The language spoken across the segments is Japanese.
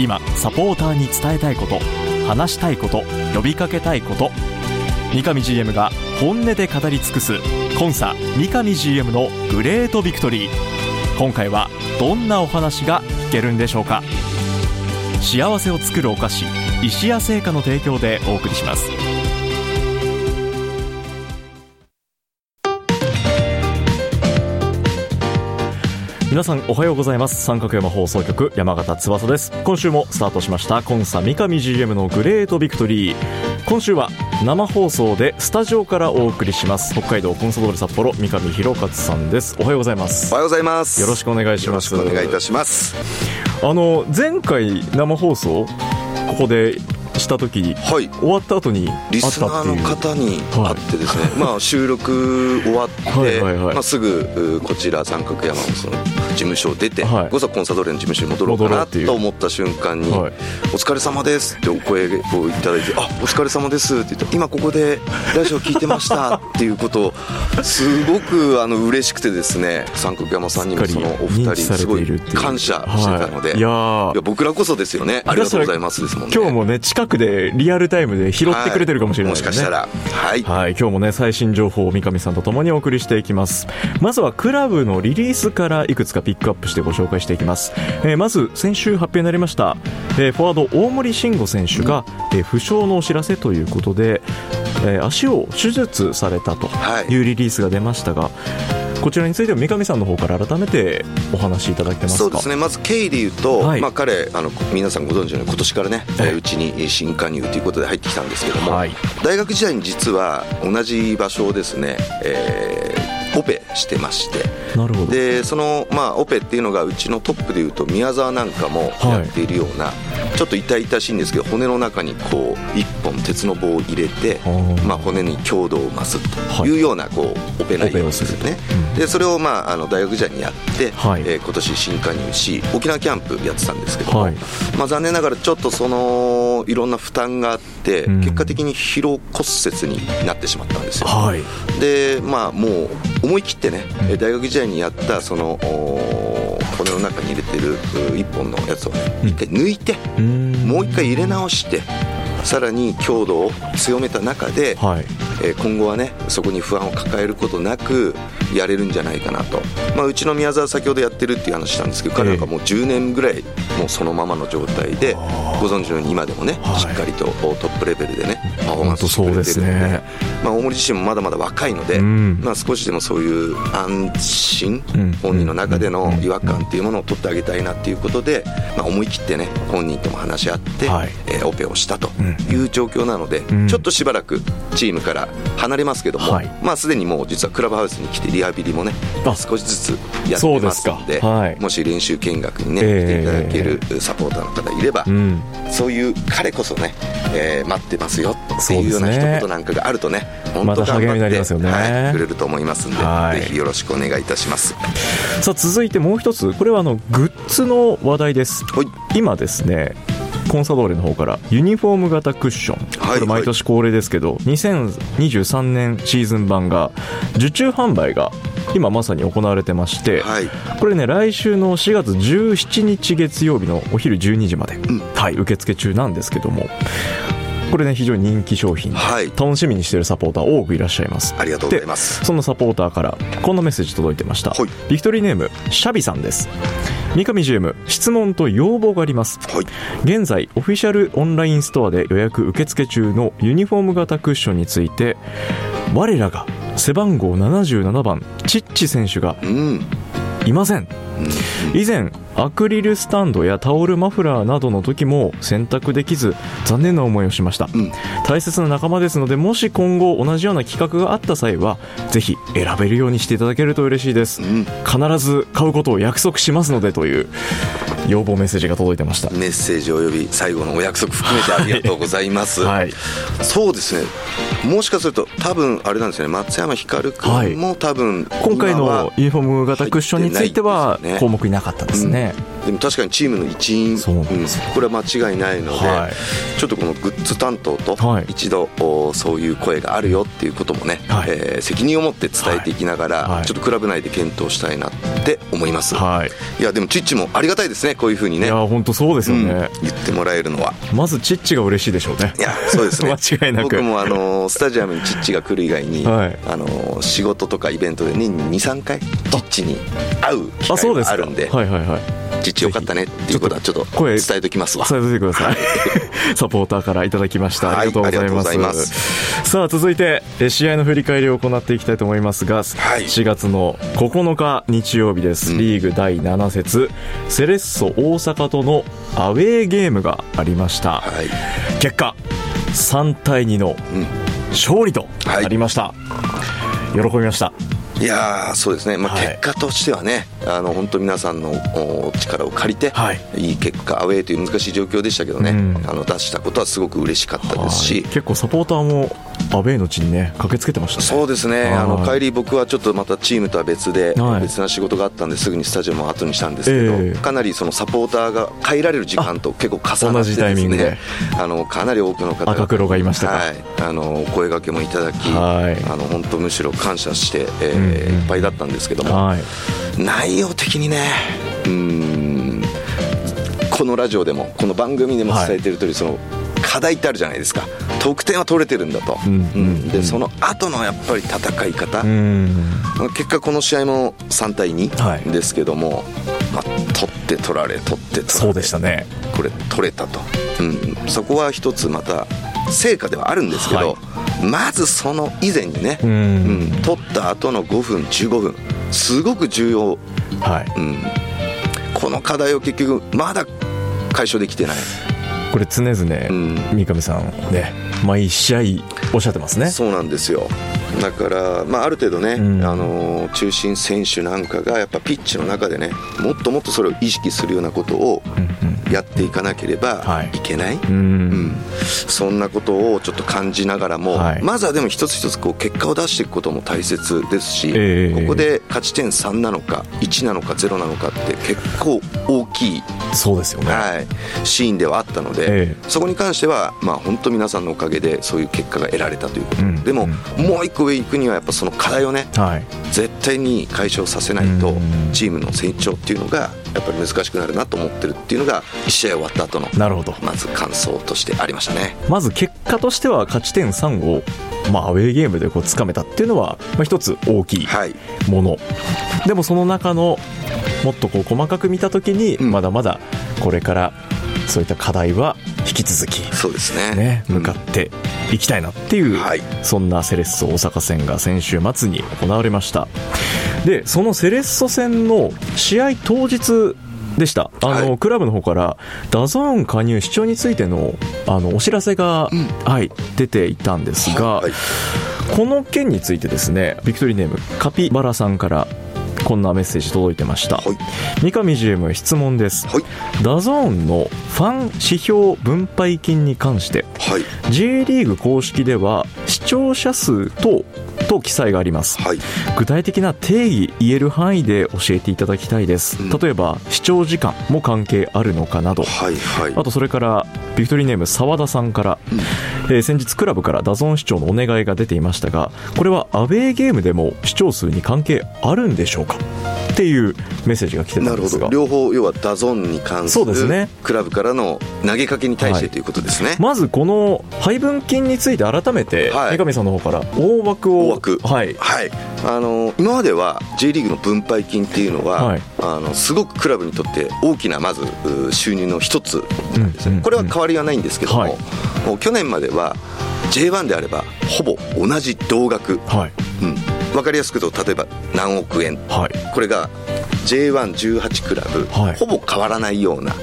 今サポーターに伝えたいこと、話したいこと、呼びかけたいこと、三上 GM が本音で語り尽くすコンサ三上 GM のグレートビクトリー。今回はどんなお話が聞けるんでしょうか。幸せを作るお菓子、石屋製菓の提供でお送りします。皆さんおはようございます。三角山放送局、山形翼です。今週もスタートしましたコンサ三上 GM のグレートビクトリー。今週は生放送でスタジオからお送りします。北海道コンサドーレ札幌、三上弘克さんです。おはようございます。おはようございます。よろしくお願いします。よろしくお願いいたします。前回生放送ここでした時に、はい、終わった後にリスナーの方に会ってですね、はい、収録終わってはいはい、はい、すぐこちら三角山のその事務所を出て、はい、こそコンサドーレの事務所に戻ろうかなと思った瞬間に、はい、お疲れ様ですってお声をいただいて、あ、お疲れ様ですって言って、今ここでラジオ聞いてましたっていうことをすごく嬉しくてですね、三角山さんにもそのお二人すごい感謝してたので、はい、いや僕らこそですよね、ありがとうございますですもんね。今日もね、近くでリアルタイムで拾ってくれてるかもしれないですね、はい、もしかしたら、はいはい、今日もね、最新情報を三上さんと共にお送りしていきます。まずはクラブのリリースからいくつかピックアップしてご紹介していきます、まず先週発表になりました、フォワード大森慎吾選手が、負傷のお知らせということで、足を手術されたというリリースが出ましたが、はい、こちらについては三上さんの方から改めてお話しいただけますか。そうですね、まず経緯でいうと、はい、彼皆さんご存知のように今年からね、うちに新加入ということで入ってきたんですけども、はい、大学時代に実は同じ場所をですね、オペしてまして、なるほど。でその、オペっていうのがうちのトップでいうと宮沢なんかもやっているような、はい、ちょっと痛々しいんですけど、骨の中にこう一本鉄の棒を入れて、骨に強度を増すというような、はい、こうオペ内容ですね。でそれを、大学時代にやって、はい、今年新加入し沖縄キャンプやってたんですけども、はい、残念ながらちょっとそのいろんな負担があって、うん、結果的に疲労骨折になってしまったんですよ、はい。でもう思い切ってね、大学時代にやったその骨の中に入れてる一本のやつを一回抜いて、もう一回入れ直してさらに強度を強めた中で、はい、今後はね、そこに不安を抱えることなくやれるんじゃないかなと、うちの宮沢先ほどやってるっていう話したんですけど、彼なんかもう10年ぐらいもうそのままの状態で、ご存知のように今でもね、はい、しっかりとトップレベルでねパフォーマンスしてくれてるので、ね、大森自身もまだまだ若いので、少しでもそういう安心、本人の中での違和感っていうものを取ってあげたいなっていうことで、思い切ってね、本人とも話し合って、はい、オペをしたという状況なので、ちょっとしばらくチームから離れますけども、はい、すでにもう実はクラブハウスに来てリハビリもね少しずつやってますので、はい、もし練習見学にね、来ていただけるサポーターの方いれば、そういう彼こそね、待ってますよっていうような一言なんかがあるとね、本当頑張って、まはい、くれると思いますので、はい、ぜひよろしくお願いいたします。さあ続いてもう一つ、これはグッズの話題です、はい、今ですねコンサドーレの方からユニフォーム型クッション、これ毎年恒例ですけど、2023年シーズン版が受注販売が今まさに行われてまして、はい、これね、来週の4月17日月曜日のお昼12時まで、はい、受付中なんですけども、これね、非常に人気商品で、はい、楽しみにしているサポーター多くいらっしゃいます。ありがとうございます。でそのサポーターからこんなメッセージ届いてました、はい、ビクトリーネームシャビさんです。三上 GM、 質問と要望があります、はい、現在オフィシャルオンラインストアで予約受付中のユニフォーム型クッションについて、我らが背番号77番チッチ選手がいません、以前アクリルスタンドやタオルマフラーなどの時も選択できず残念な思いをしました、大切な仲間ですので、もし今後同じような企画があった際はぜひ選べるようにしていただけると嬉しいです、必ず買うことを約束しますのでという要望メッセージが届いてました。メッセージおよび最後のお約束含めてありがとうございます、はい、そうですね、もしかすると多分あれなんですね、松山光君も多分、はい、今回のユニフォーム型クッションについては項目になかったですね、うん、でも確かにチームの一員、これは間違いないので、はい、ちょっとこのグッズ担当と一度、はい、そういう声があるよっていうこともね、はい、責任を持って伝えていきながら、はい、ちょっとクラブ内で検討したいなって思います、はい、いやでもチッチもありがたいですね、こういう風にね、いや本当そうですよね、うん、言ってもらえるのはまずチッチが嬉しいでしょうね。いやそうですね間違いなく僕もスタジアムにチッチが来る以外に、はい、仕事とかイベントで年に 2,3 回チッチに会う機会があるんで、はいはいはい、チッチよかったねっていうことはちょっと伝えときますわ。伝えといてくださいサポーターからいただきました、はい、ありがとうございます。さあ続いて試合の振り返りを行っていきたいと思いますが、はい、4月の9日日曜日です、うん、リーグ第7節セレッソ大阪とのアウェーゲームがありました、はい、結果3対2の勝利となりました、はい、喜びました。いやそうですね、まあ、結果としてはね、はい、本当皆さんの力を借りて、はい、いい結果アウェーという難しい状況でしたけどね、うん、出したことはすごく嬉しかったですし、結構サポーターもアウェーの地に、ね、駆けつけてましたね。そうですね、帰り僕はちょっとまたチームとは別で、はい、別な仕事があったんですぐにスタジアムを後にしたんですけど、かなりそのサポーターが帰られる時間と結構重なってですね、同じタイミングでかなり多くの方が赤黒がいましたか、はい、声掛けもいただき、はい、本当むしろ感謝して、いっぱいだったんですけども、はい、内容的にね、このラジオでもこの番組でも伝えている通り、はい、その課題ってあるじゃないですか。得点は取れてるんだと、うんうん、でその後のやっぱり戦い方、結果この試合も3対2ですけども、はい、まあ、取って取られ取って取られ、そうでしたね、これ取れたと、うん、そこは一つまた成果ではあるんですけど、はい、まずその以前にね、うん、うん、取った後の5分15分すごく重要、はい、うん、この課題を結局まだ解消できてない。これ常々、三上さんね、毎試合おっしゃってますね。そうなんですよ。だから、まあ、ある程度ね、中心選手なんかがやっぱピッチの中でね、もっともっとそれを意識するようなことをやっていかなければいけない、はい、うんうん、そんなことをちょっと感じながらも、はい、まずはでも一つ一つこう結果を出していくことも大切ですし、ここで勝ち点3なのか1なのか0なのかって結構大きい、そうですよね、はい、シーンではあったので、そこに関しては、まあ、本当皆さんのおかげでそういう結果が得られたということ、うん、でも、うん、もう一個上行くにはやっぱその課題をね、はい、絶対に解消させないとチームの成長っていうのがやっぱり難しくなるなと思ってるっていうのが1試合終わった後のまず感想としてありましたね。まず結果としては勝ち点3を、まあ、アウェーゲームでこう掴めたっていうのは、まあ、一つ大きいもの、はい、でもその中のもっとこう細かく見たときに、うん、まだまだこれからそういった課題は引き続き、そうですね、ね、向かっていきたいなっていう、うん、はい、そんなセレッソ大阪戦が先週末に行われました。でそのセレッソ戦の試合当日でした。はい、クラブの方からダゾーン加入視聴についての、お知らせが、うん、はい、出ていたんですが、はい、この件についてですね、ビクトリーネームカピバラさんからこんなメッセージ届いてました、はい、三上 GM 質問です、はい、ダゾーンのファン指標分配金に関して、はい、J リーグ公式では視聴者数と記載があります、はい、具体的な定義言える範囲で教えていただきたいです、うん、例えば視聴時間も関係あるのかなど、はいはい、あとそれからビクトリーネーム沢田さんから、うん、先日クラブからダゾーン視聴のお願いが出ていましたが、これはアウェーゲームでも視聴数に関係あるんでしょうかっていうメッセージが来てたんですが、なるほど、両方要はダゾーンに関する、そうですね、クラブからの投げかけに対して、はい、ということですね。まずこの配分金について改めて、はい、三上さんの方から大枠を、はいはい、今までは J リーグの分配金っていうのは、はい、すごくクラブにとって大きなまず収入の一つなんですね、うんうんうん、これは変わりはないんですけども、はい、もう去年までは J1 であればほぼ同じ同額、はい、うん、分かりやすく言うと例えば何億円、はい、これが J118 クラブ、はい、ほぼ変わらないような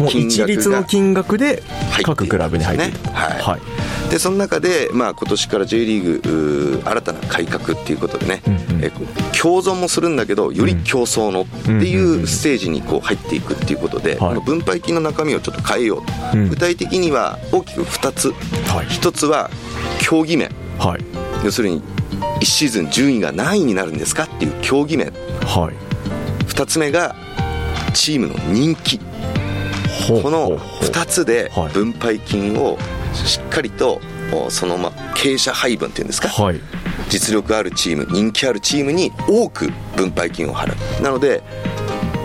もう一律の金額で各クラブに入っていると、はいはいはい、でその中で、まあ、今年から J リーグ新たな改革っていうことでね、うんうん、共存もするんだけどより競争のっていうステージにこう入っていくっていうことで、はい、この分配金の中身をちょっと変えようと、うん、具体的には大きく2つ、はい、1つは競技面、はい、要するに1シーズン順位が何位になるんですかっていう競技面、はい、2つ目がチームの人気、この2つで分配金をしっかりとその経営者配分っていうんですか、はい、実力あるチーム人気あるチームに多く分配金を払う。なので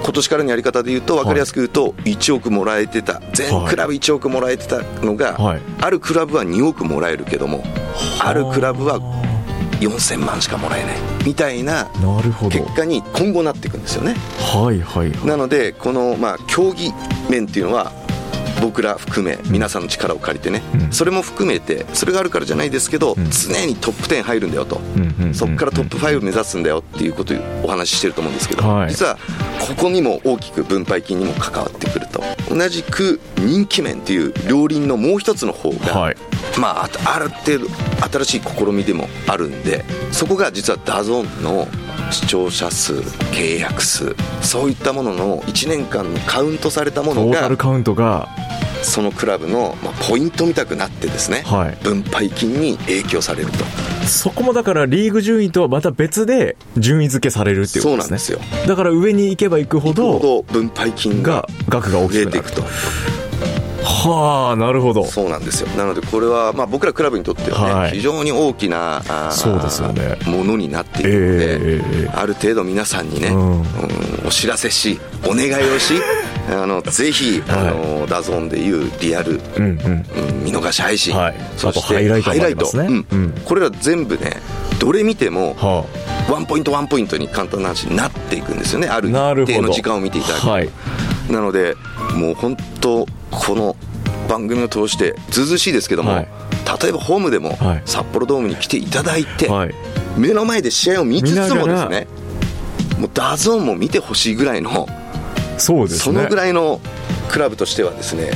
今年からのやり方で言うと分かりやすく言うと1億もらえてた、全クラブ1億もらえてたのが、はい、あるクラブは2億もらえるけども、あるクラブは4000万しかもらえないみたいな結果に今後なっていくんですよね。はいはいはい、なのでこの競技面っていうのは僕ら含め皆さんの力を借りてね、うん、それも含めてそれがあるからじゃないですけど、うん、常にトップ10入るんだよと、うん、そこからトップ5を目指すんだよっていうことをお話ししてると思うんですけど、はい、実はここにも大きく分配金にも関わってくると。同じく人気面っていう両輪のもう一つの方が、はい、まあ、ある程度新しい試みでもあるんで、そこが実はDAZNの視聴者数、契約数、そういったものの1年間のカウントされたものがトータルカウントがそのクラブのポイントみたくなってですね、はい、分配金に影響されると。そこもだからリーグ順位とはまた別で順位付けされるっていうことですね。そうなんですよ。だから上に行けば行くほど、分配金が額が大きくなる、増えていくと。はあ、なるほど。そうなんですよ。なのでこれはまあ僕らクラブにとってはね、はい、非常に大きなそうですよね、ものになっているので、ある程度皆さんにね、お知らせしお願いをしぜひDAZNでいうリアル、見逃し配信、はい、そしてあとハイライトもありますね、これら全部ね、どれ見ても、はあ、ワンポイントワンポイントに簡単な話になっていくんですよね。ある一定の時間を見ていただく、はい、なのでもう本当この番組を通してずうずうしいですけども、はい、例えばホームでも札幌ドームに来ていただいて、はい、目の前で試合を見つつもですね、もうDAZNも見てほしいぐらいの、そうですね、そのぐらいのクラブとしてはですね、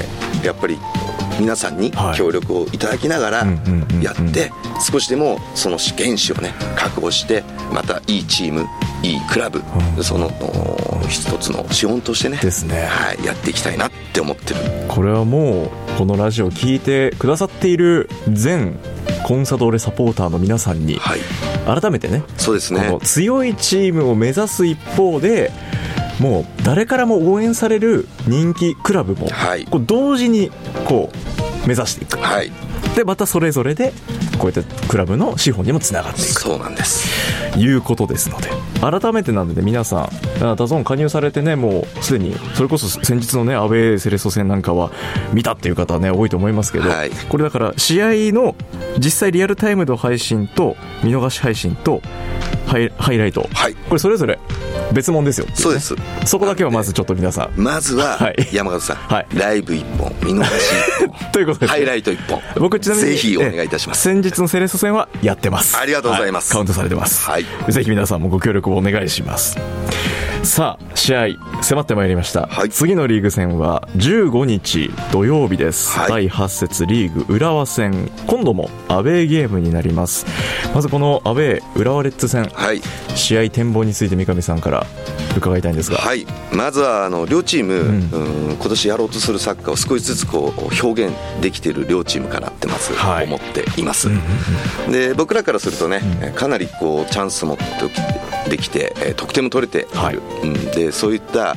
やっぱり皆さんに協力をいただきながらやって、少しでもその原資をね確保して、またいいチームいいクラブ、その一つの資本としてね、ですね、はい、やっていきたいなって思ってる。これはもうこのラジオを聞いてくださっている全コンサドーレサポーターの皆さんに改めてね、はい、そうですね、強いチームを目指す一方でもう誰からも応援される人気クラブも、はい、こう同時にこう目指していく、はい、でまたそれぞれでこういったクラブの資本にもつながっていく、そうなんですいうことですので、改めてなので皆さんDAZN加入されてね、もうすでにそれこそ先日のねアウェーセレッソ戦なんかは見たっていう方はね多いと思いますけど、はい、これだから試合の実際リアルタイムの配信と見逃し配信とハイライト、はい、これそれぞれ別物ですよ、ね、そうです。そこだけはまずちょっと皆さん、まずは山形さん、はい、ライブ1本見逃し1本ということです、ね、ハイライト1本、僕ちなみにぜひお願いいたします。先日のセレッソ戦はやってます。ありがとうございます、はい、カウントされてます、はい、ぜひ皆さんもご協力をお願いします。さあ試合迫ってまいりました、はい、次のリーグ戦は15日土曜日です、はい、第8節リーグ浦和戦、今度もアウェーゲームになります。まずこのアウェー浦和レッズ戦、はい、試合展望について三上さんから伺いたいんですが、はい、まずは両チーム、うん、今年やろうとするサッカーを少しずつこう表現できている両チームかなってます、はい、思っています、うんうんうん、で僕らからするとね、うん、かなりこうチャンスもできて得点も取れている、はい、でそういった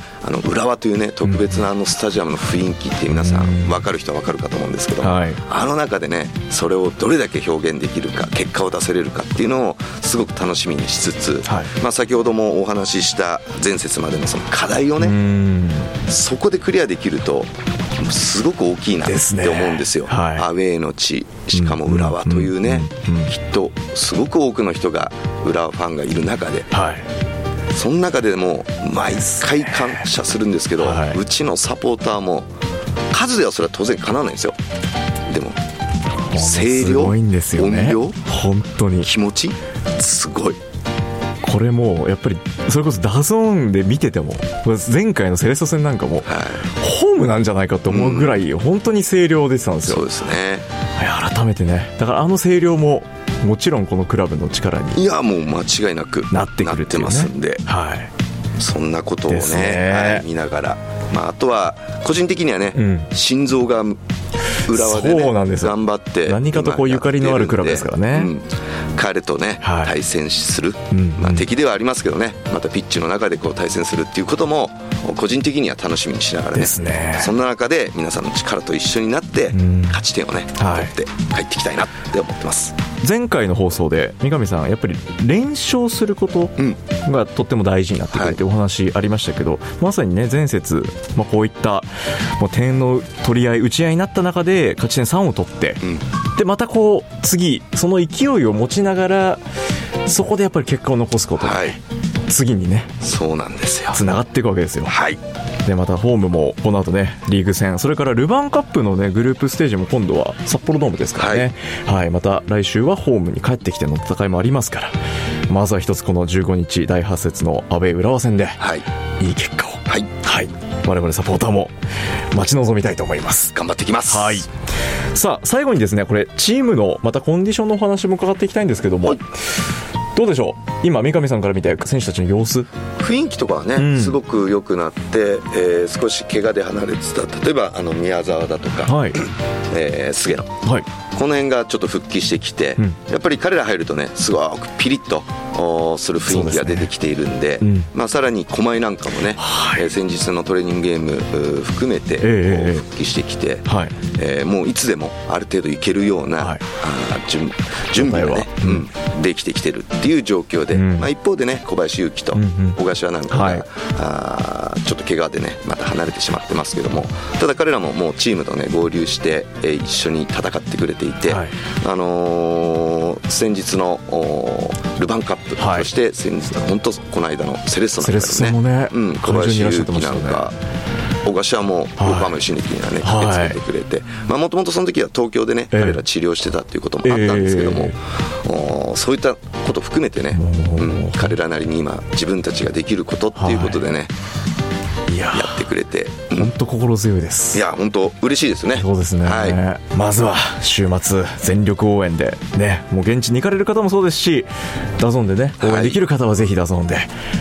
浦和という、ね、特別なスタジアムの雰囲気って皆さん分かる人は分かるかと思うんですけど、はい、中で、ね、それをどれだけ表現できるか、結果を出せれるかっていうのをすごく楽しみにしつつ、はい、まあ、先ほどもお話しした前節までのその課題をね、そこでクリアできるとすごく大きいなって思うんですよ。ですね、はい、アウェーの地、しかも浦和というね、きっとすごく多くの人が浦和ファンがいる中で、はい、その中でも毎回感謝するんですけど、はい、うちのサポーターも数ではそれは当然かなわないんですよ。でも声量、ね、音量、本当に気持ちすごい。これもやっぱりそれこそDAZNで見てても、前回のセレッソ戦なんかも、はい、本ムなんじゃないかと思うぐらい本当に声量出てたんですよ、うん、そうですね、改めてね、だからあの声量ももちろんこのクラブの力に、いやもう間違いなくなってくるっていうね、なってますんで、はい、そんなことを ね、はい、見ながら、まあ、あとは個人的にはね、うん、心臓が浦和で、ね、そうなんですよ、頑張って何かとこうゆかりのあるクラブですからね、うん、彼とね、はい、対戦する、うんうん、まあ、敵ではありますけどね、またピッチの中でこう対戦するっていうことも個人的には楽しみにしながら ね、そんな中で皆さんの力と一緒になって、うん、勝ち点をね取って帰っていきたいなって思ってます、はい、前回の放送で三上さんやっぱり連勝することがとっても大事になってくるってお話ありましたけど、はい、まさにね前節、まあ、こういったもう点の取り合い打ち合いになった中で勝ち点3を取って、うん、でまたこう次その勢いを持ちながらそこでやっぱり結果を残すことが、はい、次にね、そうなんですよ、つながっていくわけですよ、はい、でまたホームもこの後ねリーグ戦、それからルヴァンカップのねグループステージも今度は札幌ドームですからね、はいはい、また来週はホームに帰ってきての戦いもありますから、まずは一つこの15日第8節のアウェー浦和戦で、はい、いい結果を、はいはい、我々サポーターも待ち望みたいと思います。頑張ってきます、はい、さあ最後にですね、これチームのまたコンディションのお話も伺っていきたいんですけども、はい、どうでしょう、今三上さんから見て選手たちの様子、雰囲気とかはね、うん、すごく良くなって、少し怪我で離れてた例えばあの宮澤だとか、はい、菅野、はい、この辺がちょっと復帰してきて、うん、やっぱり彼ら入るとねすごくピリッとする雰囲気が出てきているんで、うん、まあ、さらに駒井なんかもね、はい、先日のトレーニングゲーム含めて復帰してきて、はい、もういつでもある程度いけるような、はい、準備がね、うん、できてきてるっていう状況で、うん、まあ、一方でね小林勇輝と小柏なんかが、うんうん、ちょっと怪我でねまた離れてしまってますけども、ただ彼らももうチームとね合流して一緒に戦ってくれていて、はい、先日のルヴァンカップ、はい、そして先日本当この間のセレッソなんですね、うん、小林勇輝なんか小柏も横浜新力にはね駆けつけてくれて、もともとその時は東京でね彼ら治療してたっていうこともあったんですけども、そういったこと含めてね、うん、彼らなりに今自分たちができることっていうことでね、はい、やってくれて本当心強いです。いや本当嬉しいですね。そうですね、はい、まずは週末全力応援で、ね、もう現地に行かれる方もそうですしダゾーンでね応援できる方はぜひダゾーンで、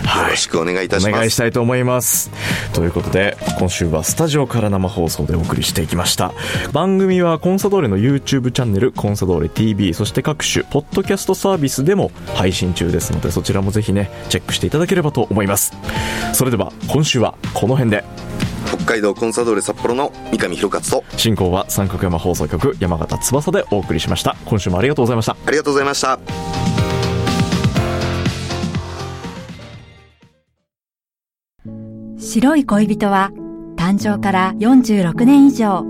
はい、よろしくお願いいたします。お願いしたいと思います。ということで今週はスタジオから生放送でお送りしていきました。番組はコンサドーレの YouTube チャンネルコンサドーレ TV、 そして各種ポッドキャストサービスでも配信中ですので、そちらもぜひねチェックしていただければと思います。それでは今週はこの辺で。北海道コンサドーレ札幌の三上弘勝と進行は三角山放送局山形翼でお送りしました。今週もありがとうございました。ありがとうございました。白い恋人は誕生から46年以上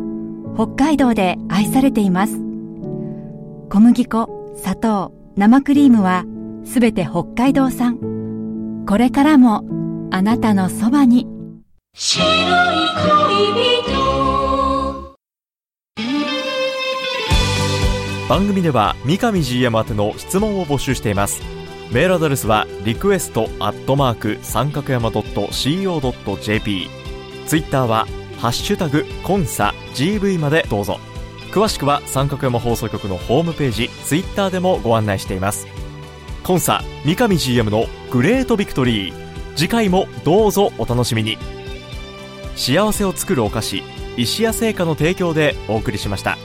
北海道で愛されています。小麦粉、砂糖、生クリームはすべて北海道産。これからもあなたのそばに。白い恋人。番組では三上 GM 宛ての質問を募集しています。メールアドレスはrequest@三角山.co.jp、 ツイッターはハッシュタグコンサ GV までどうぞ。詳しくは三角山放送局のホームページ、ツイッターでもご案内しています。コンサ三上 GM のグレートビクトリー、次回もどうぞお楽しみに。幸せを作るお菓子、石屋製菓の提供でお送りしました。